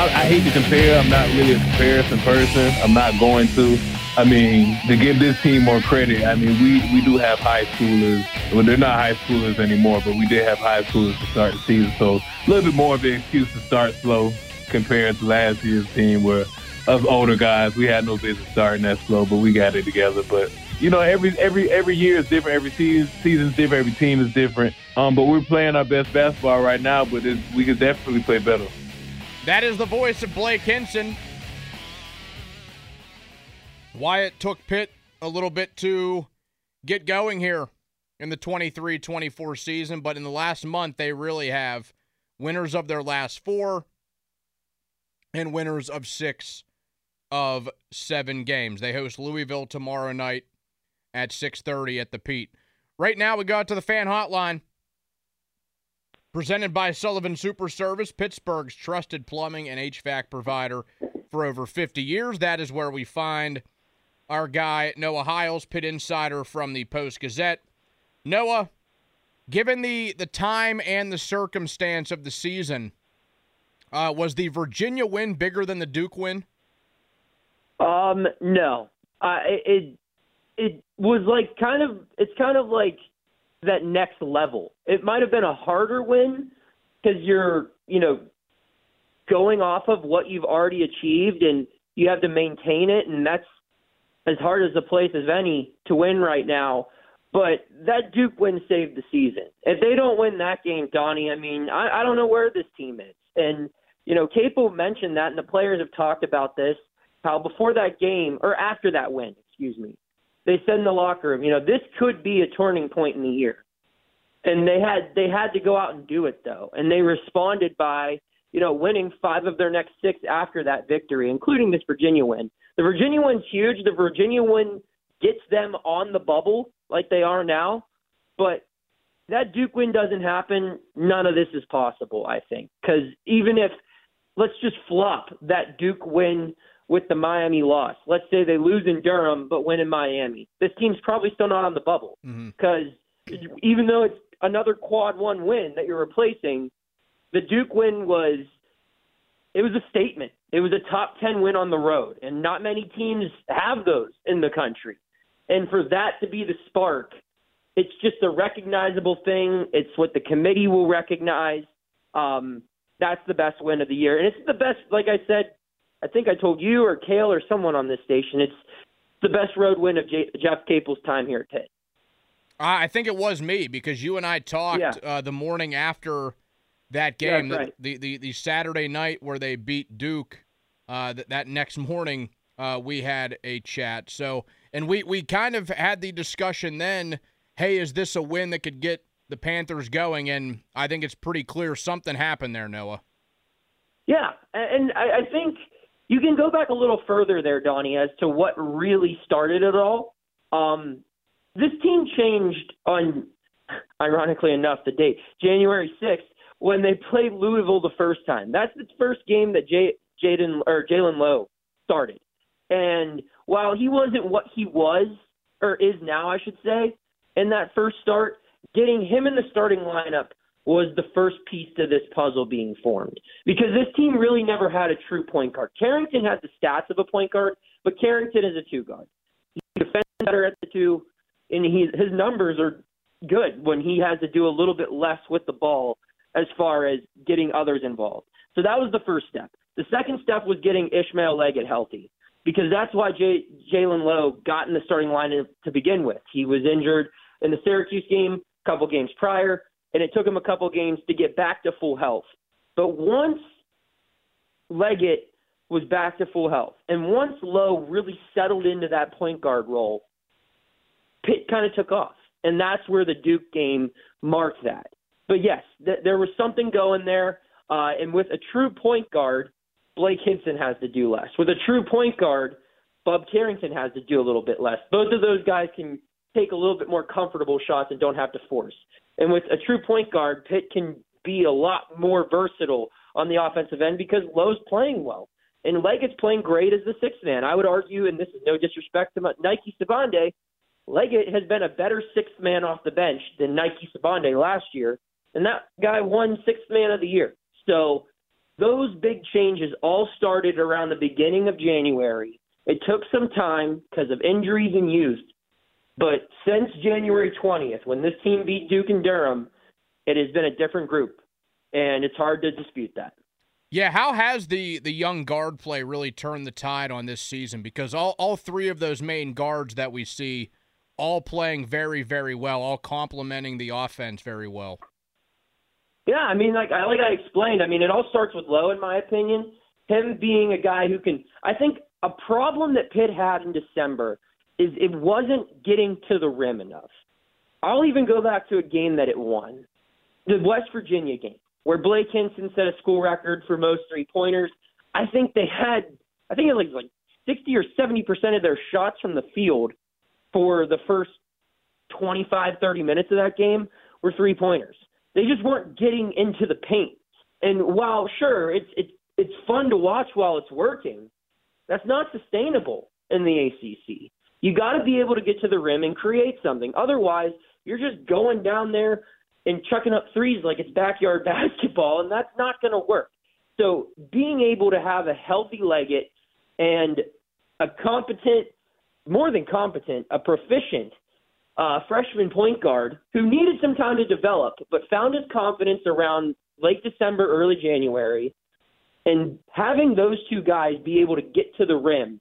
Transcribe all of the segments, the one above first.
I hate to compare. I'm not really a comparison person. I'm not going to. I mean, to give this team more credit, I mean, we do have high schoolers. Well, they're not high schoolers anymore, but we did have high schoolers to start the season. So a little bit more of an excuse to start slow compared to last year's team where us older guys, we had no business starting that slow, but we got it together. But, you know, every year is different. Every season's different. Every team is different. But we're playing our best basketball right now, but we could definitely play better. That is the voice of Blake Hinson. Wyatt took Pitt a little bit to get going here in the 23-24 season, but in the last month they really have winners of their last four and winners of six of seven games. They host Louisville tomorrow night at 6:30 at the Pitt. Right now we go out to the fan hotline presented by Sullivan Super Service, Pittsburgh's trusted plumbing and HVAC provider for over 50 years. That is where we find our guy, Noah Hiles, Pitt insider from the Post Gazette. Noah, given the time and the circumstance of the season, was the Virginia win bigger than the Duke win? No. It was like kind of like that next level. It might have been a harder win because you're, going off of what you've already achieved and you have to maintain it, and that's as hard as a place as any to win right now. But that Duke win saved the season. If they don't win that game, Donnie, I mean, I don't know where this team is. And, Capo mentioned that, and the players have talked about this, how before that game, or after that win, they said in the locker room, this could be a turning point in the year. And they had to go out and do it, though. And they responded by, winning five of their next six after that victory, including this Virginia win. The Virginia win's huge. The Virginia win gets them on the bubble like they are now. But that Duke win doesn't happen, none of this is possible, I think. Because even if, let's just flop that Duke win with the Miami loss. Let's say they lose in Durham but win in Miami. This team's probably still not on the bubble because even though it's another quad one win that you're replacing, the Duke win was a statement. It was a top 10 win on the road, and not many teams have those in the country. And for that to be the spark, it's just a recognizable thing. It's what the committee will recognize. That's the best win of the year. And it's the best, like I said, I think I told you or Kale or someone on this station, it's the best road win of Jeff Capel's time here at Pitt. I think it was me because you and I talked the morning after that game, right. the Saturday night where they beat Duke. That next morning we had a chat. So, and we kind of had the discussion then, hey, is this a win that could get the Panthers going? And I think it's pretty clear something happened there, Noah. Yeah, and I think you can go back a little further there, Donnie, as to what really started it all. This team changed on, ironically enough, the date, January 6th, when they played Louisville the first time. That's the first game that Jaylen Lowe started. And while he wasn't what he was, or is now, I should say, in that first start, getting him in the starting lineup was the first piece to this puzzle being formed, because this team really never had a true point guard. Carrington had the stats of a point guard, but Carrington is a two guard. He defends better at the two, and his numbers are good when he has to do a little bit less with the ball as far as getting others involved. So that was the first step. The second step was getting Ishmael Leggett healthy, because that's why Jaylen Lowe got in the starting lineup to begin with. He was injured in the Syracuse game, a couple games prior, and it took him a couple games to get back to full health. But once Leggett was back to full health, and once Lowe really settled into that point guard role, Pitt kind of took off. And that's where the Duke game marked that. But yes, there was something going there. And with a true point guard, Blake Hinson has to do less. With a true point guard, Bub Carrington has to do a little bit less. Both of those guys can take a little bit more comfortable shots and don't have to force. And with a true point guard, Pitt can be a lot more versatile on the offensive end because Lowe's playing well. And Leggett's playing great as the sixth man. I would argue, and this is no disrespect to Nike Sabande, Leggett has been a better sixth man off the bench than Nike Sabande last year. And that guy won sixth man of the year. So those big changes all started around the beginning of January. It took some time because of injuries and youth. But since January 20th, when this team beat Duke and Durham, it has been a different group, and it's hard to dispute that. Yeah, how has the young guard play really turned the tide on this season? Because all three of those main guards that we see all playing very, very well, all complementing the offense very well. Yeah, I mean, like I explained, I mean, it all starts with Lowe, in my opinion. Him being a guy who can – I think a problem that Pitt had in December is it wasn't getting to the rim enough. I'll even go back to a game that it won, the West Virginia game, where Blake Hinson set a school record for most three-pointers. I think they had – I think it was like 60 or 70% of their shots from the field for the first 25, 30 minutes of that game were three-pointers. They just weren't getting into the paint. And while, sure, it's fun to watch while it's working, that's not sustainable in the ACC. You got to be able to get to the rim and create something. Otherwise, you're just going down there and chucking up threes like it's backyard basketball, and that's not going to work. So being able to have a healthy Leggett and a competent, more than competent, a proficient freshman point guard who needed some time to develop, but found his confidence around late December, early January. And having those two guys be able to get to the rim,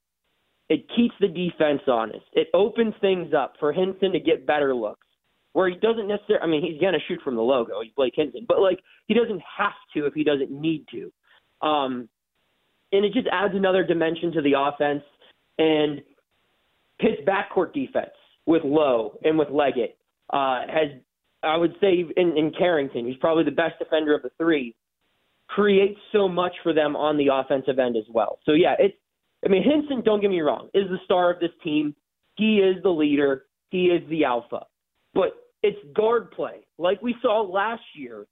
it keeps the defense honest. It opens things up for Hinson to get better looks where he doesn't necessarily, I mean, he's going to shoot from the logo. He's Blake Hinson, but like he doesn't have to if he doesn't need to. And it just adds another dimension to the offense. And Pitt's backcourt defense with Lowe and with Leggett has, I would say, in Carrington, who's probably the best defender of the three, creates so much for them on the offensive end as well. So, yeah, Hinson, don't get me wrong, is the star of this team. He is the leader. He is the alpha. But it's guard play, like we saw last year,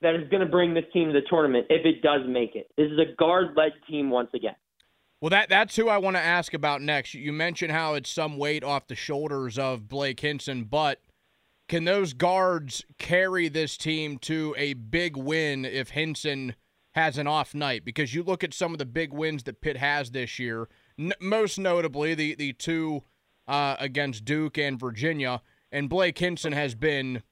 that is going to bring this team to the tournament if it does make it. This is a guard-led team once again. Well, that's who I want to ask about next. You mentioned how it's some weight off the shoulders of Blake Hinson, but can those guards carry this team to a big win if Hinson has an off night? Because you look at some of the big wins that Pitt has this year, most notably the two against Duke and Virginia, and Blake Hinson has been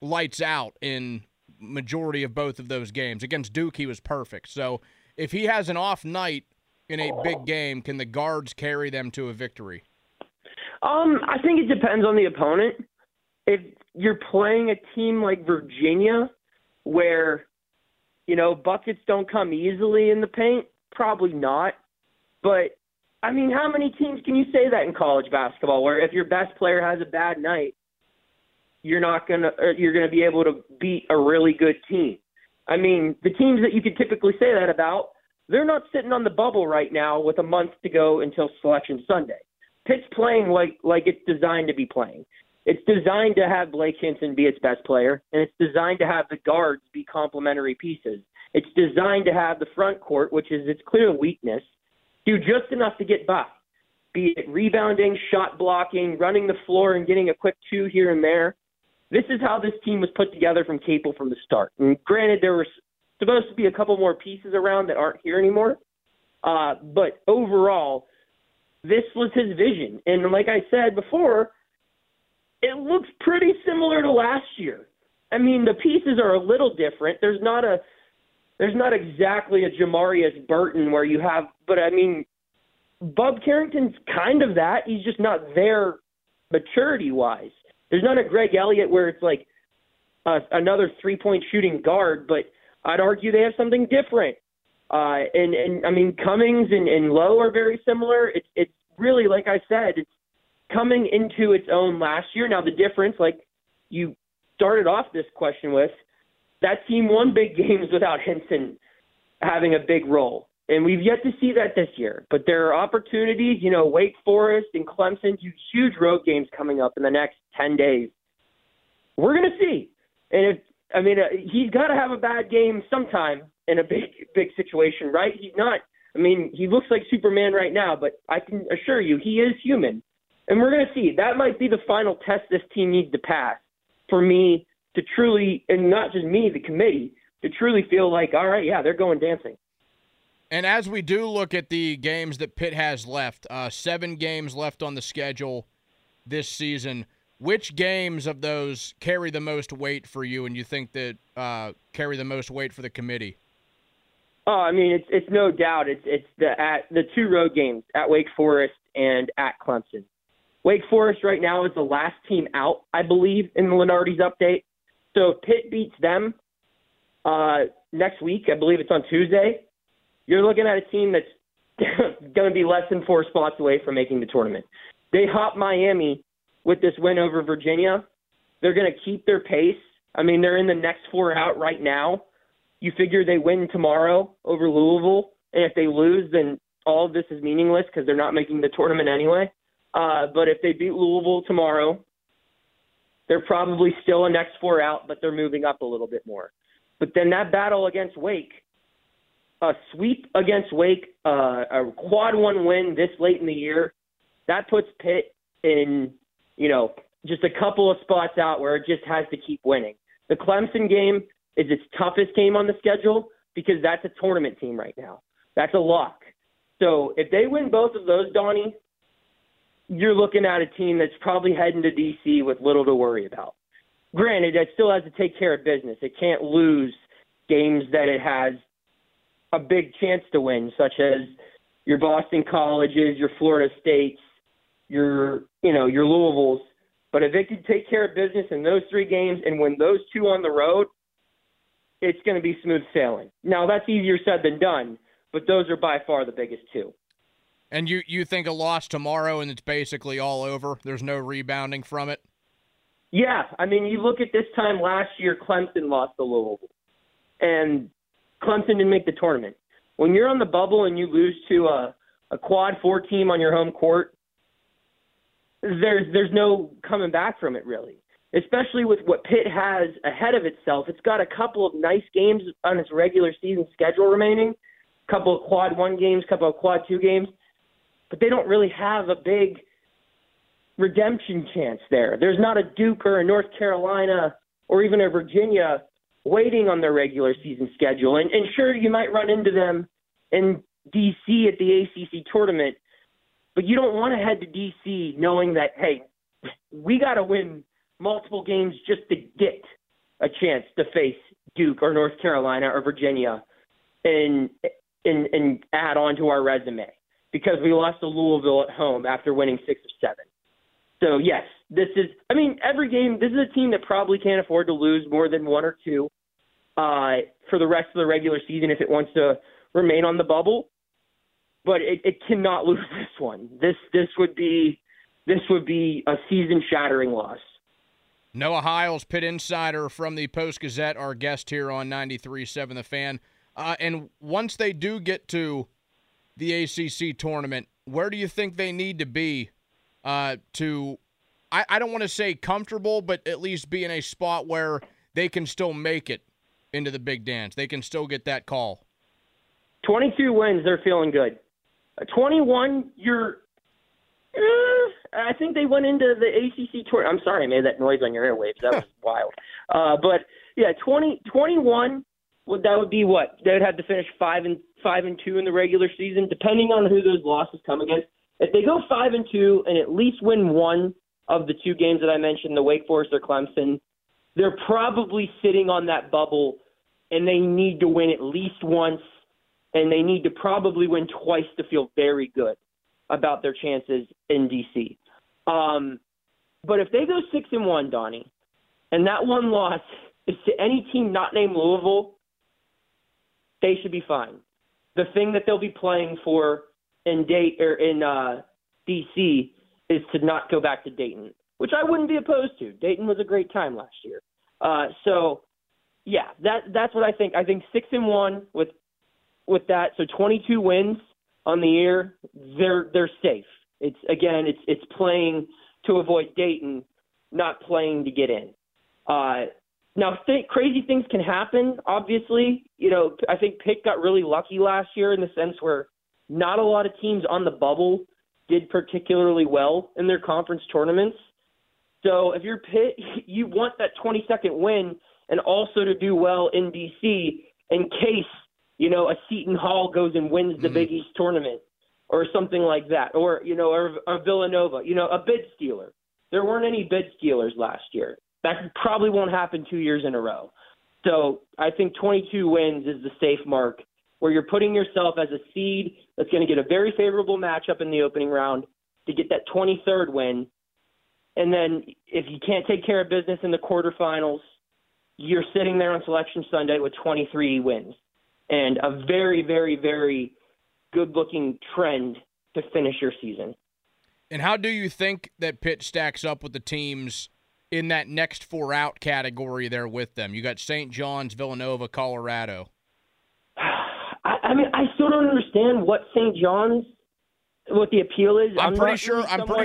lights out in majority of both of those games. Against Duke, he was perfect. So if he has an off night in a big game, can the guards carry them to a victory? I think it depends on the opponent. If you're playing a team like Virginia where, you know, buckets don't come easily in the paint, probably not. But, I mean, how many teams can you say that in college basketball where if your best player has a bad night, you're going to be able to beat a really good team? I mean, the teams that you could typically say that about, they're not sitting on the bubble right now with a month to go until Selection Sunday. Pitt's playing like it's designed to be playing. It's designed to have Blake Hinson be its best player, and it's designed to have the guards be complementary pieces. It's designed to have the front court, which is its clear weakness, do just enough to get by, be it rebounding, shot blocking, running the floor, and getting a quick two here and there. This is how this team was put together from Capel from the start. And granted, there were supposed to be a couple more pieces around that aren't here anymore. But overall, this was his vision. And like I said before, it looks pretty similar to last year. I mean, the pieces are a little different. There's not exactly a Jamarius Burton where you have, but I mean, Bub Carrington's kind of that. He's just not there maturity-wise. There's not a Greg Elliott where it's like another three-point shooting guard, but I'd argue they have something different. And I mean, Cummings and Lowe are very similar. It's really, like I said, it's coming into its own last year. Now, the difference, like you started off this question with, that team won big games without Hinson having a big role. And we've yet to see that this year. But there are opportunities, you know, Wake Forest and Clemson, huge road games coming up in the next 10 days. We're going to see. And he's got to have a bad game sometime in a big situation, right? He's not, he looks like Superman right now, but I can assure you he is human. And we're going to see. That might be the final test this team needs to pass for me to truly, and not just me, the committee, to truly feel like, all right, yeah, they're going dancing. And as we do look at the games that Pitt has left, 7 games left on the schedule this season, which games of those carry the most weight for you and you think that carry the most weight for the committee? Oh, it's no doubt. It's the two road games at Wake Forest and at Clemson. Wake Forest right now is the last team out, I believe, in the Lenardi's update. So if Pitt beats them next week, I believe it's on Tuesday, you're looking at a team that's going to be less than 4 spots away from making the tournament. They hop Miami with this win over Virginia. They're going to keep their pace. They're in the next 4 out right now. You figure they win tomorrow over Louisville, and if they lose, then all of this is meaningless because they're not making the tournament anyway. But if they beat Louisville tomorrow, they're probably still a next 4 out, but they're moving up a little bit more. But then that battle against Wake, a sweep against Wake, a quad one win this late in the year, that puts Pitt in, just a couple of spots out where it just has to keep winning. The Clemson game is its toughest game on the schedule because that's a tournament team right now. That's a lock. So if they win both of those, Donnie, you're looking at a team that's probably heading to D.C. with little to worry about. Granted, it still has to take care of business. It can't lose games that it has a big chance to win, such as your Boston Colleges, your Florida States, your Louisvilles. But if it can take care of business in those 3 games and win those 2 on the road, it's going to be smooth sailing. Now, that's easier said than done, but those are by far the biggest 2. And you think a loss tomorrow and it's basically all over? There's no rebounding from it? Yeah. You look at this time last year, Clemson lost to Louisville. And Clemson didn't make the tournament. When you're on the bubble and you lose to a quad 4 team on your home court, there's no coming back from it, really. Especially with what Pitt has ahead of itself. It's got a couple of nice games on its regular season schedule remaining, a couple of quad 1 games, a couple of quad 2 games. But they don't really have a big redemption chance there. There's not a Duke or a North Carolina or even a Virginia waiting on their regular season schedule. And sure, you might run into them in D.C. at the ACC tournament, but you don't want to head to D.C. knowing that, hey, we got to win multiple games just to get a chance to face Duke or North Carolina or Virginia and add on to our resume, because we lost to Louisville at home after winning 6 of 7. So, yes, this is – every game, this is a team that probably can't afford to lose more than 1 or 2 for the rest of the regular season if it wants to remain on the bubble. But it cannot lose this one. This would be a season-shattering loss. Noah Hiles, Pitt Insider from the Post Gazette, our guest here on 93.7 The Fan. And once they do get to – the ACC tournament, where do you think they need to be I don't want to say comfortable, but at least be in a spot where they can still make it into the big dance? They can still get that call. 22 wins, they're feeling good. 21, you're I think they went into the ACC tour. I'm sorry I made that noise on your airwaves. That was wild. But yeah, 21 that would be what? They would have to finish 5-2 in the regular season, depending on who those losses come against. If they go 5-2 and at least win one of the two games that I mentioned, the Wake Forest or Clemson, they're probably sitting on that bubble, and they need to win at least once, and they need to probably win twice to feel very good about their chances in D.C. But if they go 6-1, Donnie, and that one loss is to any team not named Louisville, they should be fine. The thing that they'll be playing for in D.C. is to not go back to Dayton, which I wouldn't be opposed to. Dayton was a great time last year. So, yeah, that's what I think. I think 6-1 with that, so 22 wins on the year, they're safe. It's again, it's playing to avoid Dayton, not playing to get in. Now, crazy things can happen. Obviously, you know, I think Pitt got really lucky last year in the sense where not a lot of teams on the bubble did particularly well in their conference tournaments. So if you're Pitt, you want that 22nd win and also to do well in D.C. in case, you know, a Seton Hall goes and wins the Big East tournament or something like that, or, you know, or Villanova, you know, a bid stealer. There weren't any bid stealers last year. That probably won't happen 2 years in a row. So I think 22 wins is the safe mark, where you're putting yourself as a seed that's going to get a very favorable matchup in the opening round to get that 23rd win. And then if you can't take care of business in the quarterfinals, you're sitting there on Selection Sunday with 23 wins and a very, very, very good-looking trend to finish your season. And how do you think that Pitt stacks up with the teams in that next four out category there with them? You got St. John's, Villanova, Colorado. I mean, I still don't understand what St. John's, what the appeal is. I'm pretty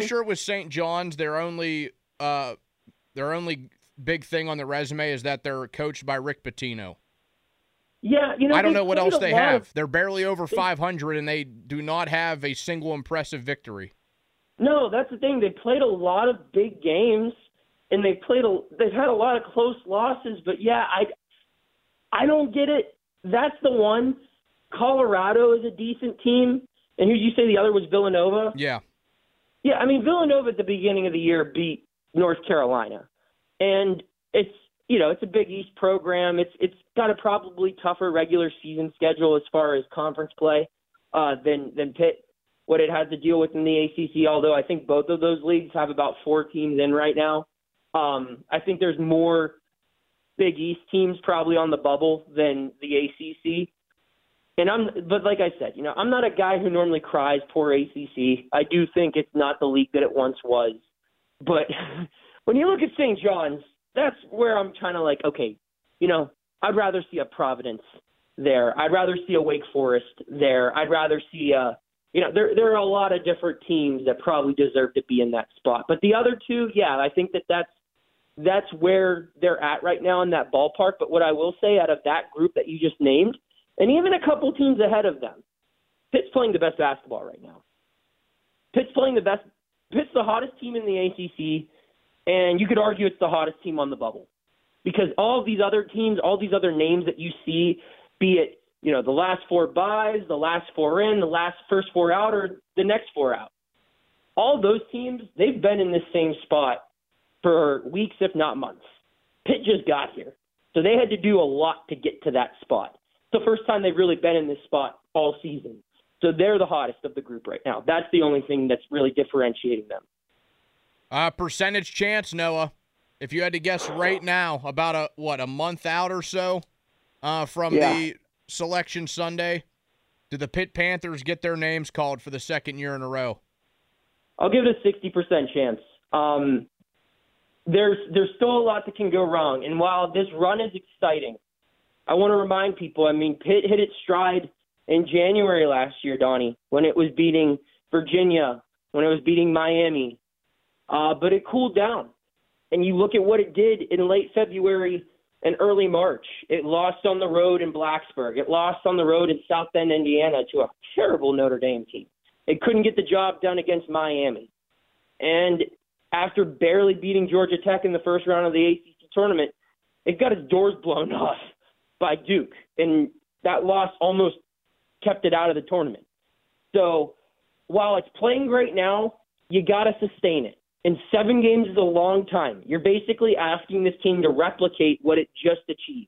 sure with St. John's, their only big thing on the resume is that they're coached by Rick Pitino. Yeah, you know, I don't know what else they have. They're barely over 500, and they do not have a single impressive victory. No, that's the thing. They played a lot of big games, and they've had a lot of close losses. But yeah, I don't get it. That's the one. Colorado is a decent team, and who did you say the other was? Villanova. Yeah. I mean, Villanova at the beginning of the year beat North Carolina, and it's. You know, it's a Big East program. It's got a probably tougher regular season schedule as far as conference play than Pitt, what it has to deal with in the ACC, although I think both of those leagues have about four teams in right now. I think there's more Big East teams probably on the bubble than the ACC. But like I said, you know, I'm not a guy who normally cries poor ACC. I do think it's not the league that it once was. But when you look at St. John's, that's where I'm kind of like, okay, you know, I'd rather see a Providence there. I'd rather see a Wake Forest there. I'd rather see a, you know, there are a lot of different teams that probably deserve to be in that spot. But the other two, yeah, I think that's where they're at right now in that ballpark. But what I will say out of that group that you just named, and even a couple teams ahead of them, Pitt's playing the best basketball right now. Pitt's the hottest team in the ACC. And you could argue it's the hottest team on the bubble because all these other teams, all these other names that you see, be it, you know, the last four buys, the last four in, the first four out, or the next four out. All those teams, they've been in this same spot for weeks, if not months. Pitt just got here. So they had to do a lot to get to that spot. It's the first time they've really been in this spot all season. So they're the hottest of the group right now. That's the only thing that's really differentiating them. Percentage chance, Noah, if you had to guess right now, about a month out or so from the Selection Sunday, do the Pitt Panthers get their names called for the second year in a row? I'll give it a 60% chance. There's still a lot that can go wrong, and while this run is exciting, I want to remind people, I mean, Pitt hit its stride in January last year, Donnie, when it was beating Virginia, when it was beating Miami. But it cooled down, and you look at what it did in late February and early March. It lost on the road in Blacksburg. It lost on the road in South Bend, Indiana, to a terrible Notre Dame team. It couldn't get the job done against Miami. And after barely beating Georgia Tech in the first round of the ACC tournament, it got its doors blown off by Duke. And that loss almost kept it out of the tournament. So while it's playing great now, you got to sustain it. And 7 games is a long time. You're basically asking this team to replicate what it just achieved.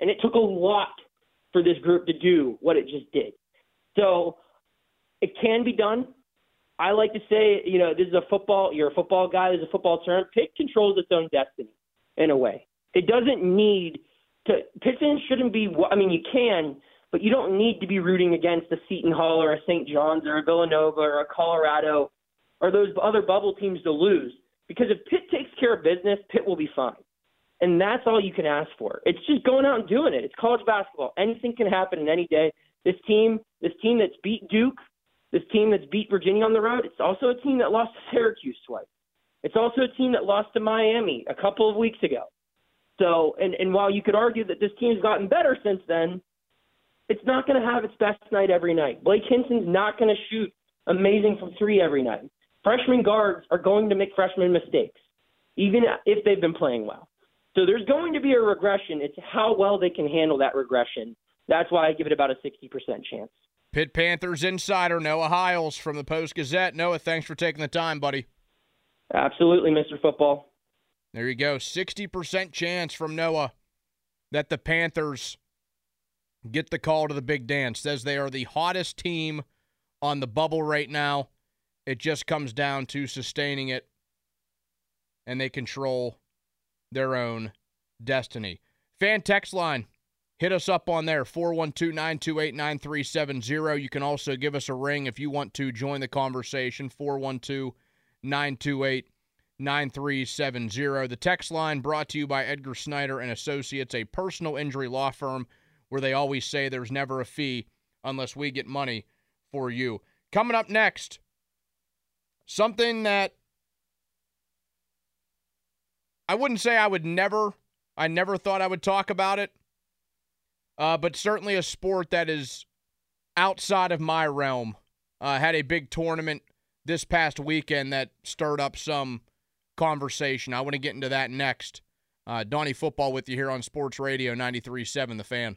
And it took a lot for this group to do what it just did. So it can be done. I like to say, you know, this is a football, you're a football guy, this is a football term. Pitt controls its own destiny in a way. It doesn't need to, Pitt fans shouldn't be, I mean, you can, but you don't need to be rooting against a Seton Hall or a St. John's or a Villanova or a Colorado or those other bubble teams to lose. Because if Pitt takes care of business, Pitt will be fine. And that's all you can ask for. It's just going out and doing it. It's college basketball. Anything can happen in any day. This team that's beat Duke, this team that's beat Virginia on the road, it's also a team that lost to Syracuse twice. It's also a team that lost to Miami a couple of weeks ago. So, and while you could argue that this team's gotten better since then, it's not going to have its best night every night. Blake Hinson's not going to shoot amazing from three every night. Freshman guards are going to make freshman mistakes, even if they've been playing well. So there's going to be a regression. It's how well they can handle that regression. That's why I give it about a 60% chance. Pitt Panthers insider Noah Hiles from the Post Gazette. Noah, thanks for taking the time, buddy. Absolutely, Mr. Football. There you go. 60% chance from Noah that the Panthers get the call to the Big Dance. Says they are the hottest team on the bubble right now. It just comes down to sustaining it, and they control their own destiny. Fan text line. Hit us up on there, 412-928-9370. You can also give us a ring if you want to join the conversation, 412-928-9370. The text line brought to you by Edgar Snyder & Associates, a personal injury law firm where they always say there's never a fee unless we get money for you. Coming up next, something that I wouldn't say I never thought I would talk about it. But certainly a sport that is outside of my realm. Had a big tournament this past weekend that stirred up some conversation. I want to get into that next. Donnie Football with you here on Sports Radio 93.7 The Fan.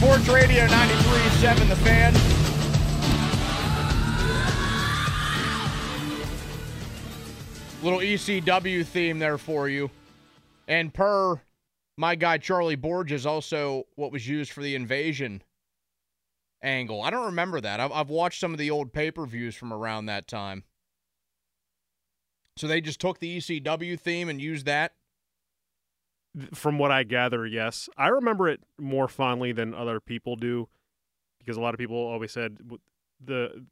Sports Radio 93.7 The Fan. Little ECW theme there for you. And per my guy Charlie Borges, also what was used for the invasion angle. I don't remember that. I've watched some of the old pay-per-views from around that time. So they just took the ECW theme and used that? From what I gather, yes. I remember it more fondly than other people do, because a lot of people always said the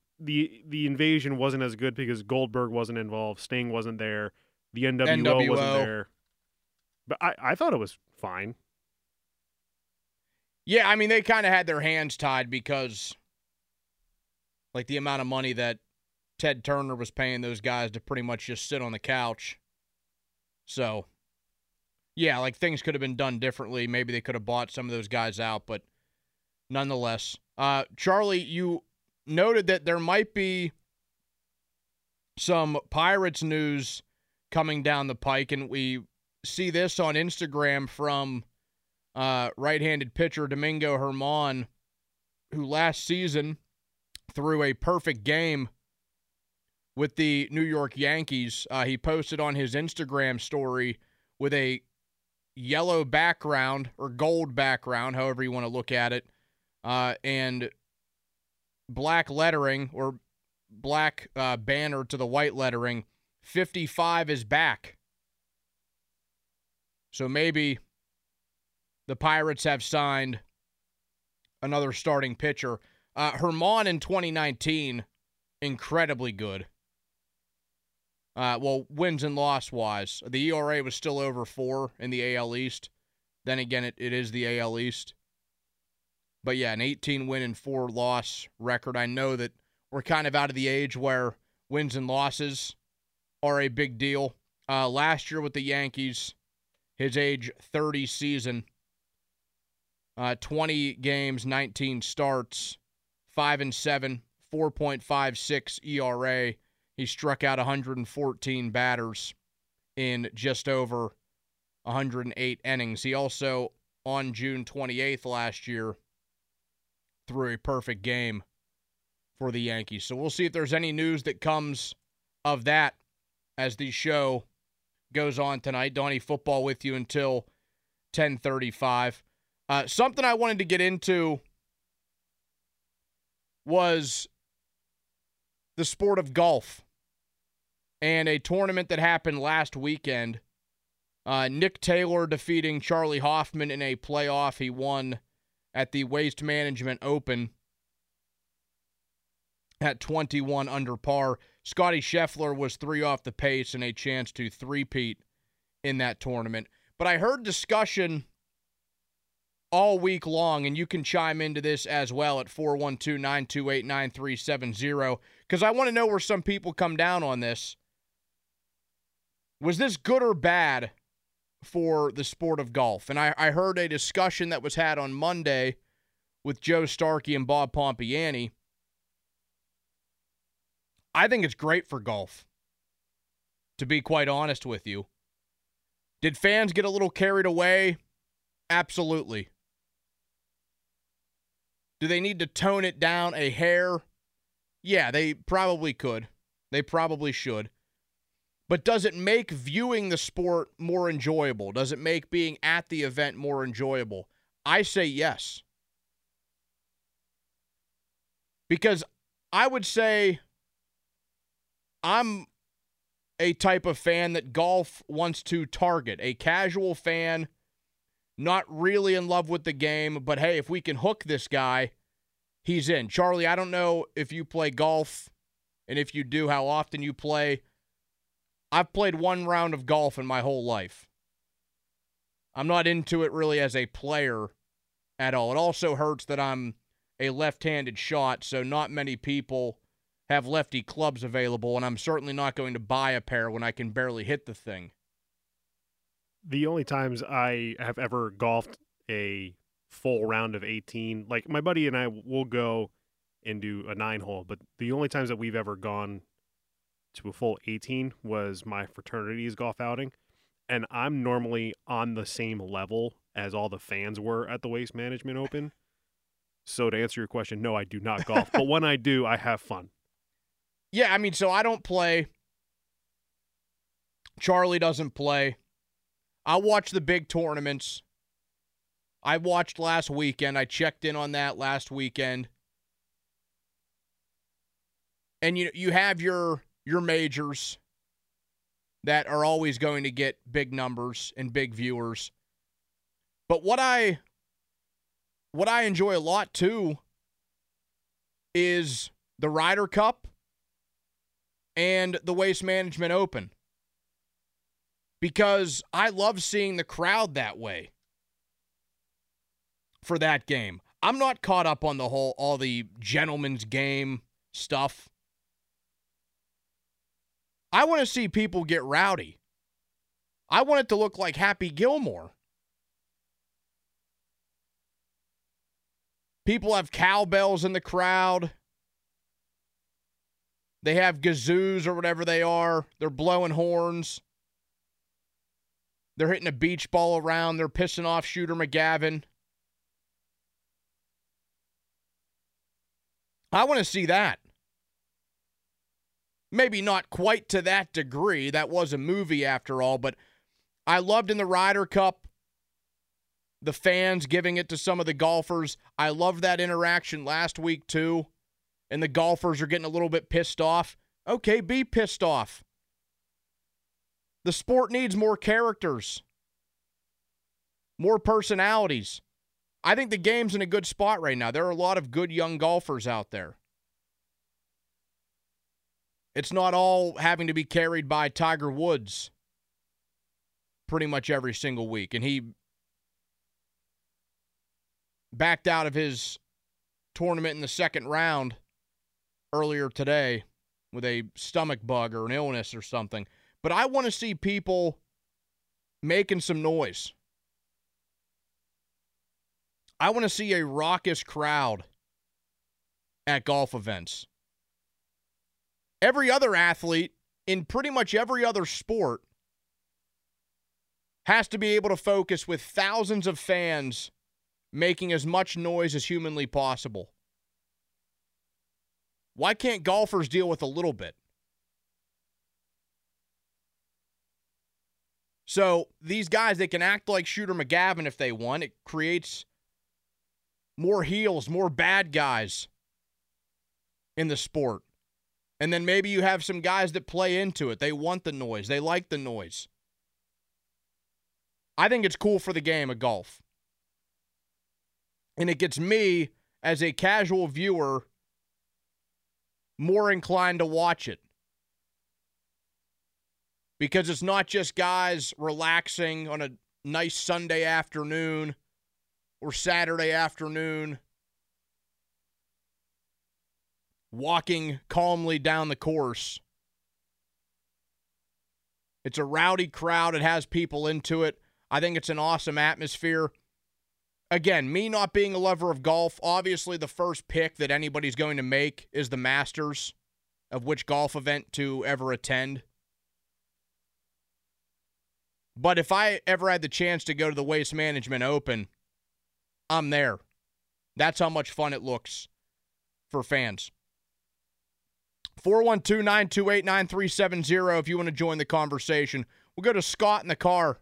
invasion wasn't as good because Goldberg wasn't involved, Sting wasn't there, the NWO wasn't there. But I thought it was fine. Yeah, I mean, they kind of had their hands tied because, like, the amount of money that Ted Turner was paying those guys to pretty much just sit on the couch. So, yeah, like, things could have been done differently. Maybe they could have bought some of those guys out, but nonetheless. Charlie, you noted that there might be some Pirates news coming down the pike, and we see this on Instagram from right-handed pitcher Domingo Germán, who last season threw a perfect game with the New York Yankees. He posted on his Instagram story with a yellow background or gold background, however you want to look at it, and black lettering or black banner to the white lettering, 55 is back. So maybe the Pirates have signed another starting pitcher. Germán in 2019, incredibly good. Well, wins and loss-wise. The ERA was still over 4 in the AL East. Then again, it is the AL East. But yeah, an 18-win and 4-loss record. I know that we're kind of out of the age where wins and losses are a big deal. Last year with the Yankees, his age 30 season, 20 games, 19 starts, 5-7, 4.56 ERA. He struck out 114 batters in just over 108 innings. He also, on June 28th last year, threw a perfect game for the Yankees. So we'll see if there's any news that comes of that as the show goes on tonight. Donnie, football with you until 10:35. Something I wanted to get into was the sport of golf and a tournament that happened last weekend. Nick Taylor defeating Charlie Hoffman in a playoff. He won at the Waste Management Open at 21 under par. Scotty Scheffler was 3 off the pace and a chance to three-peat in that tournament. But I heard discussion all week long, and you can chime into this as well at 412-928-9370, because I want to know where some people come down on this. Was this good or bad for the sport of golf? And I heard a discussion that was had on Monday with Joe Starkey and Bob Pompiani. I think it's great for golf, to be quite honest with you. Did fans get a little carried away? Absolutely. Do they need to tone it down a hair? Yeah, they probably could. They probably should. But does it make viewing the sport more enjoyable? Does it make being at the event more enjoyable? I say yes. Because I would say I'm a type of fan that golf wants to target, a casual fan, not really in love with the game, but hey, if we can hook this guy, he's in. Charlie, I don't know if you play golf, and if you do, how often you play. I've played one round of golf in my whole life. I'm not into it really as a player at all. It also hurts that I'm a left-handed shot, so not many people have lefty clubs available, and I'm certainly not going to buy a pair when I can barely hit the thing. The only times I have ever golfed a full round of 18, like my buddy and I will go and do a 9-hole, but the only times that we've ever gone to a full 18 was my fraternity's golf outing, and I'm normally on the same level as all the fans were at the Waste Management Open. So to answer your question, no, I do not golf, but when I do, I have fun. Yeah, I mean, so I don't play. Charlie doesn't play. I watch the big tournaments. I watched last weekend. I checked in on that last weekend. And you have your majors that are always going to get big numbers and big viewers. But what I enjoy a lot too is the Ryder Cup and the Waste Management Open, because I love seeing the crowd that way for that game. I'm not caught up on all the gentleman's game stuff. I want to see people get rowdy. I want it to look like Happy Gilmore. People have cowbells in the crowd. They have gazoos or whatever they are. They're blowing horns. They're hitting a beach ball around. They're pissing off Shooter McGavin. I want to see that. Maybe not quite to that degree. That was a movie after all, but I loved in the Ryder Cup the fans giving it to some of the golfers. I loved that interaction last week too, and the golfers are getting a little bit pissed off. Okay, be pissed off. The sport needs more characters, more personalities. I think the game's in a good spot right now. There are a lot of good young golfers out there. It's not all having to be carried by Tiger Woods pretty much every single week. And he backed out of his tournament in the second round earlier today with a stomach bug or an illness or something. But I want to see people making some noise. I want to see a raucous crowd at golf events. Every other athlete in pretty much every other sport has to be able to focus with thousands of fans making as much noise as humanly possible. Why can't golfers deal with a little bit? So these guys, they can act like Shooter McGavin if they want. It creates more heels, more bad guys in the sport. And then maybe you have some guys that play into it. They want the noise. They like the noise. I think it's cool for the game of golf. And it gets me, as a casual viewer, more inclined to watch it. Because it's not just guys relaxing on a nice Sunday afternoon or Saturday afternoon, walking calmly down the course. It's a rowdy crowd. It has people into it. I think it's an awesome atmosphere. Again, me not being a lover of golf, obviously the first pick that anybody's going to make is the Masters, of which golf event to ever attend. But if I ever had the chance to go to the Waste Management Open, I'm there. That's how much fun it looks for fans. 412-928-9370 if you want to join the conversation. We'll go to Scott in the car.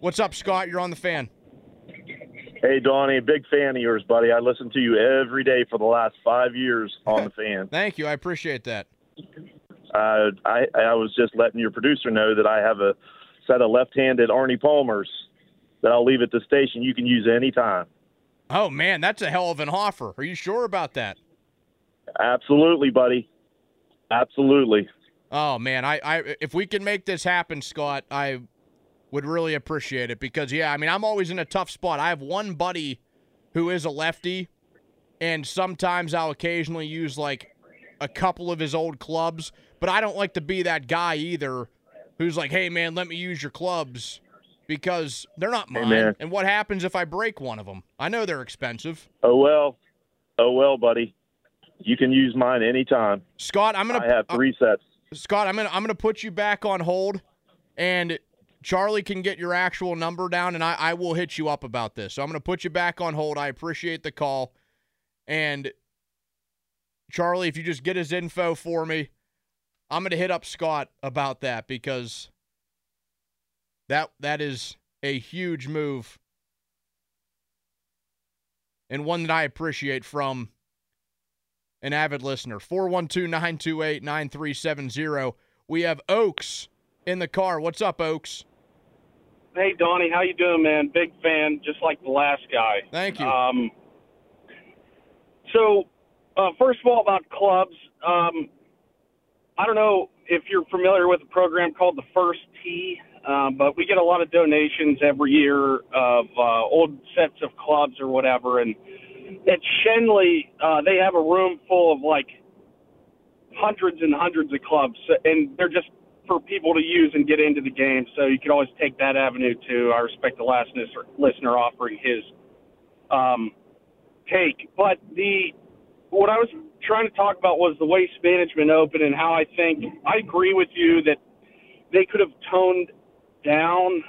What's up, Scott? You're on the fan. Hey, Donnie, big fan of yours, buddy. I listen to you every day for the last 5 years on the fan. Thank you. I appreciate that. I was just letting your producer know that I have a set of left-handed Arnie Palmers that I'll leave at the station. You can use any time. Oh, man, that's a hell of an offer. Are you sure about that? Absolutely, buddy. Absolutely. Oh, man, I if we can make this happen, Scott, I would really appreciate it because, yeah, I mean, I'm always in a tough spot. I have one buddy who is a lefty, and sometimes I'll occasionally use, like, a couple of his old clubs, but I don't like to be that guy either who's like, hey, man, let me use your clubs because they're not mine. Hey, and what happens if I break one of them? I know they're expensive. Oh, well, buddy. You can use mine anytime. Scott, I have three sets. Scott, I'm gonna put you back on hold, and Charlie can get your actual number down, and I will hit you up about this. So I'm gonna put you back on hold. I appreciate the call. And Charlie, if you just get his info for me, I'm gonna hit up Scott about that because That is a huge move, and one that I appreciate from an avid listener. 412-928-9370. We have Oaks in the car. What's up, Oaks? Hey, Donnie. How you doing, man? Big fan, just like the last guy. Thank you. So, first of all, about clubs, I don't know if you're familiar with a program called the First Tee, but we get a lot of donations every year of old sets of clubs or whatever. And at Shenley, they have a room full of, like, hundreds and hundreds of clubs, and they're just for people to use and get into the game. So you can always take that avenue, too. I respect the last listener offering his take. But what I was trying to talk about was the Waste Management Open and how I think I agree with you that they could have toned down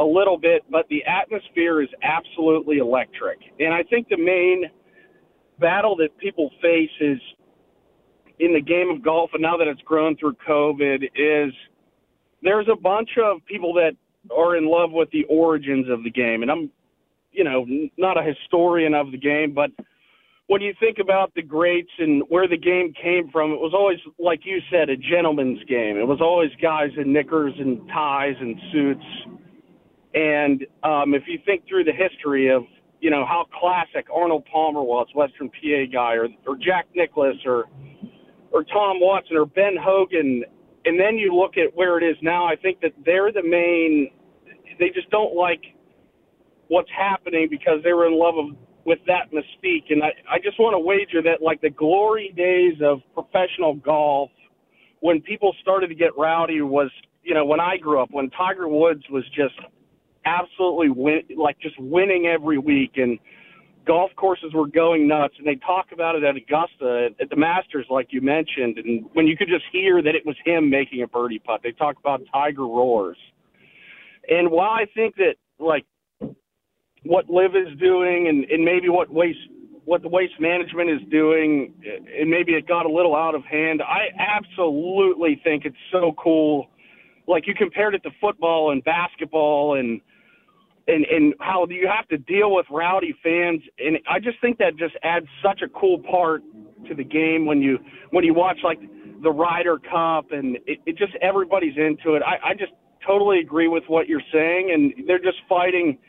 a little bit, but the atmosphere is absolutely electric. And I think the main battle that people face is in the game of golf, and now that it's grown through COVID, is there's a bunch of people that are in love with the origins of the game. And I'm, not a historian of the game, but when you think about the greats and where the game came from, it was always, like you said, a gentleman's game. It was always guys in knickers and ties and suits. And if you think through the history of, how classic Arnold Palmer was, Western PA guy, or Jack Nicklaus or Tom Watson or Ben Hogan, and then you look at where it is now, I think that they just don't like what's happening because they were in love with that mystique. And I just want to wager that, like, the glory days of professional golf, when people started to get rowdy was, when I grew up, when Tiger Woods was just absolutely winning every week, and golf courses were going nuts. And they talk about it at Augusta, at the Masters, like you mentioned, and when you could just hear that it was him making a birdie putt. They talk about Tiger roars. And while I think that, like, what LIV is doing and maybe what the Waste Management is doing, and maybe it got a little out of hand, I absolutely think it's so cool. Like, you compared it to football and basketball and how you have to deal with rowdy fans. And I just think that just adds such a cool part to the game when you watch, like, the Ryder Cup, and it just everybody's into it. I just totally agree with what you're saying, and they're just fighting –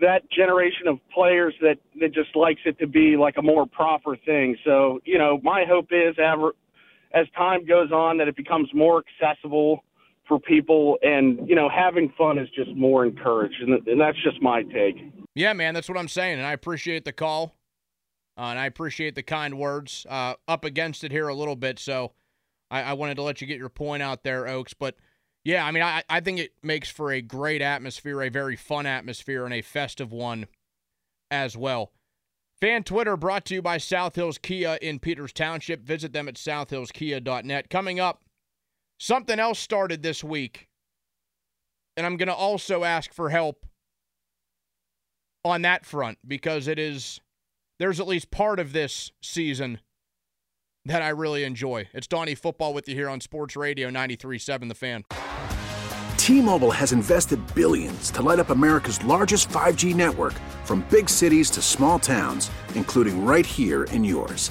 that generation of players that just likes it to be like a more proper thing. So, my hope is as time goes on that it becomes more accessible for people, and, having fun is just more encouraged. And that's just my take. Yeah, man, that's what I'm saying. And I appreciate the call, and I appreciate the kind words. Up against it here a little bit. So I wanted to let you get your point out there, Oaks, but yeah, I mean, I think it makes for a great atmosphere, a very fun atmosphere, and a festive one as well. Fan Twitter brought to you by South Hills Kia in Peters Township. Visit them at southhillskia.net. Coming up, something else started this week, and I'm going to also ask for help on that front, because there's at least part of this season that I really enjoy. It's Donnie Football with you here on Sports Radio 93.7 The Fan. T-Mobile has invested billions to light up America's largest 5G network, from big cities to small towns, including right here in yours.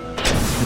you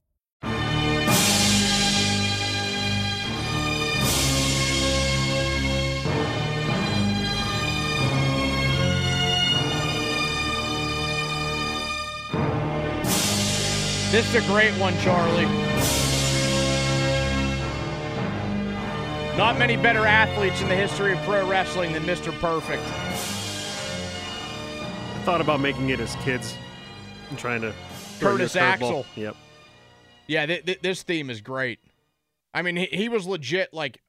This is a great one, Charlie. Not many better athletes in the history of pro wrestling than Mr. Perfect. I thought about making it as kids. I'm trying to... Curtis Axel. Yep. Yeah, this theme is great. I mean, he was legit, like,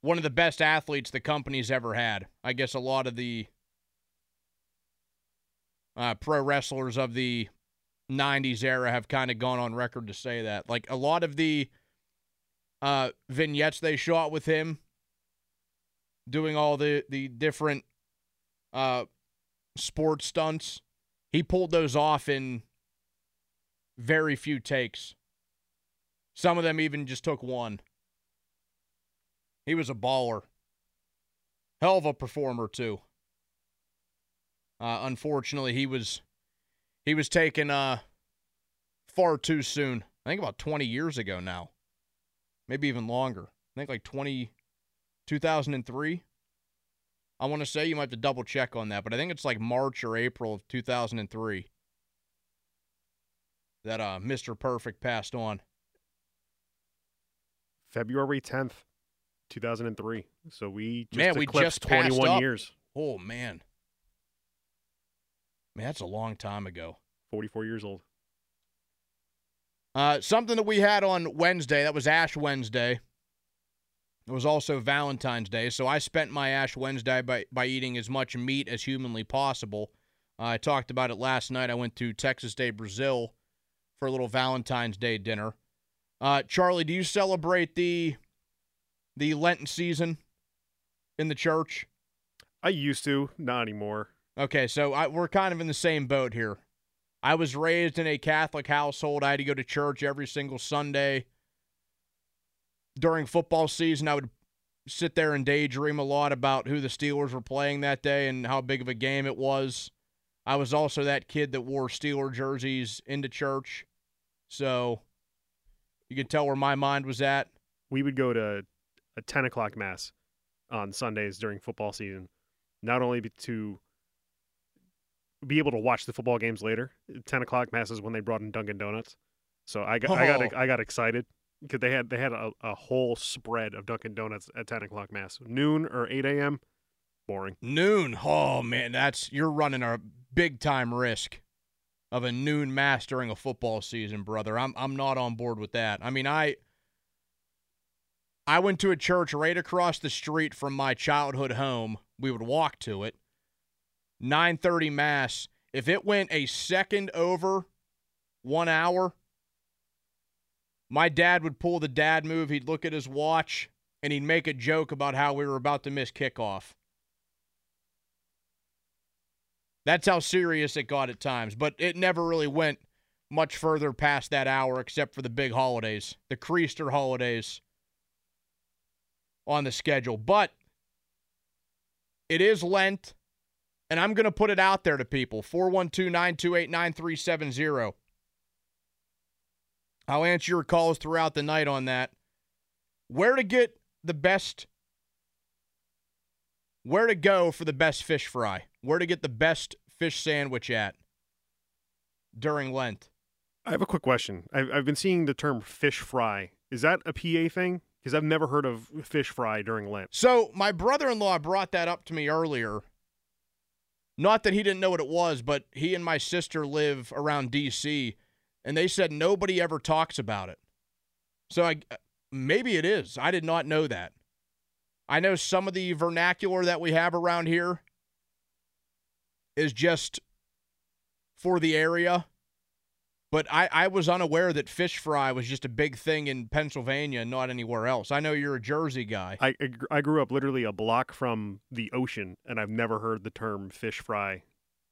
one of the best athletes the company's ever had. I guess a lot of the pro wrestlers of the 90s era have kind of gone on record to say that. Like, a lot of the vignettes they shot with him doing all the different sports stunts, he pulled those off in very few takes. Some of them even just took one. He was a baller. Hell of a performer, too. Unfortunately, he was taken far too soon. I think about 20 years ago now. Maybe even longer. I think like 2003. I want to say, you might have to double check on that, but I think it's like March or April of 2003 that Mr. Perfect passed on. February 10th, 2003. So we just eclipsed 21 years. Oh, man. Man, that's a long time ago. 44 years old. Something that we had on Wednesday, that was Ash Wednesday. It was also Valentine's Day, so I spent my Ash Wednesday by eating as much meat as humanly possible. I talked about it last night. I went to Texas Day, Brazil for a little Valentine's Day dinner. Charlie, do you celebrate the Lenten season in the church? I used to, not anymore. Okay, so we're kind of in the same boat here. I was raised in a Catholic household. I had to go to church every single Sunday. During football season, I would sit there and daydream a lot about who the Steelers were playing that day and how big of a game it was. I was also that kid that wore Steeler jerseys into church. So you could tell where my mind was at. We would go to a 10 o'clock mass on Sundays during football season, not only to be able to watch the football games later. 10 o'clock mass is when they brought in Dunkin' Donuts. So I got excited because they had a whole spread of Dunkin' Donuts at 10 o'clock mass. Noon or 8 a.m., boring. Noon. Oh, man, you're running a big-time risk of a noon mass during a football season, brother. I'm not on board with that. I mean, I went to a church right across the street from my childhood home. We would walk to it. 9:30 mass. If it went a second over 1 hour, my dad would pull the dad move. He'd look at his watch, and he'd make a joke about how we were about to miss kickoff. That's how serious it got at times, but it never really went much further past that hour except for the big holidays, the Creaster holidays on the schedule. But it is Lent. And I'm going to put it out there to people, 412-928-9370. I'll answer your calls throughout the night on that. Where to go for the best fish fry? Where to get the best fish sandwich at during Lent? I have a quick question. I've been seeing the term fish fry. Is that a PA thing? Because I've never heard of fish fry during Lent. So my brother-in-law brought that up to me earlier. Not that he didn't know what it was, but he and my sister live around D.C. and they said nobody ever talks about it. So maybe it is. I did not know that. I know some of the vernacular that we have around here is just for the area, but I was unaware that fish fry was just a big thing in Pennsylvania and not anywhere else. I know you're a Jersey guy. I grew up literally a block from the ocean, and I've never heard the term fish fry.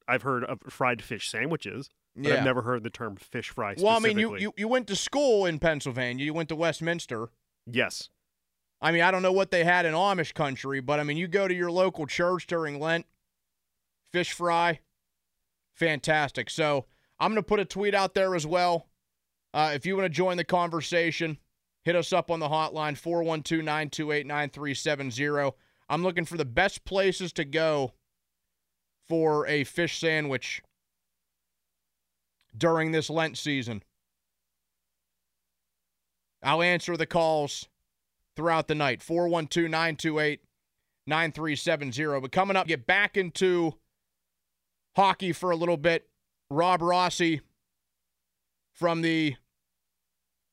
I've heard of fried fish sandwiches, but yeah. I've never heard the term fish fry specifically. Well, I mean, you went to school in Pennsylvania. You went to Westminster. Yes. I mean, I don't know what they had in Amish country, but, I mean, you go to your local church during Lent, fish fry, fantastic. So I'm going to put a tweet out there as well. If you want to join the conversation, hit us up on the hotline, 412-928-9370. I'm looking for the best places to go for a fish sandwich during this Lent season. I'll answer the calls throughout the night, 412-928-9370. But coming up, get back into hockey for a little bit. Rob Rossi from The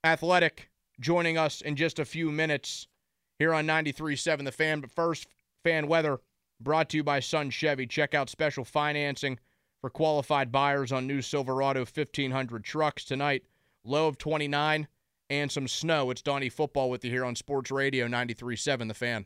Athletic joining us in just a few minutes here on 93.7 The Fan. But first, fan weather brought to you by Sun Chevy. Check out special financing for qualified buyers on new Silverado 1500 trucks tonight. Low of 29 and some snow. It's Donnie Football with you here on Sports Radio 93.7 The Fan.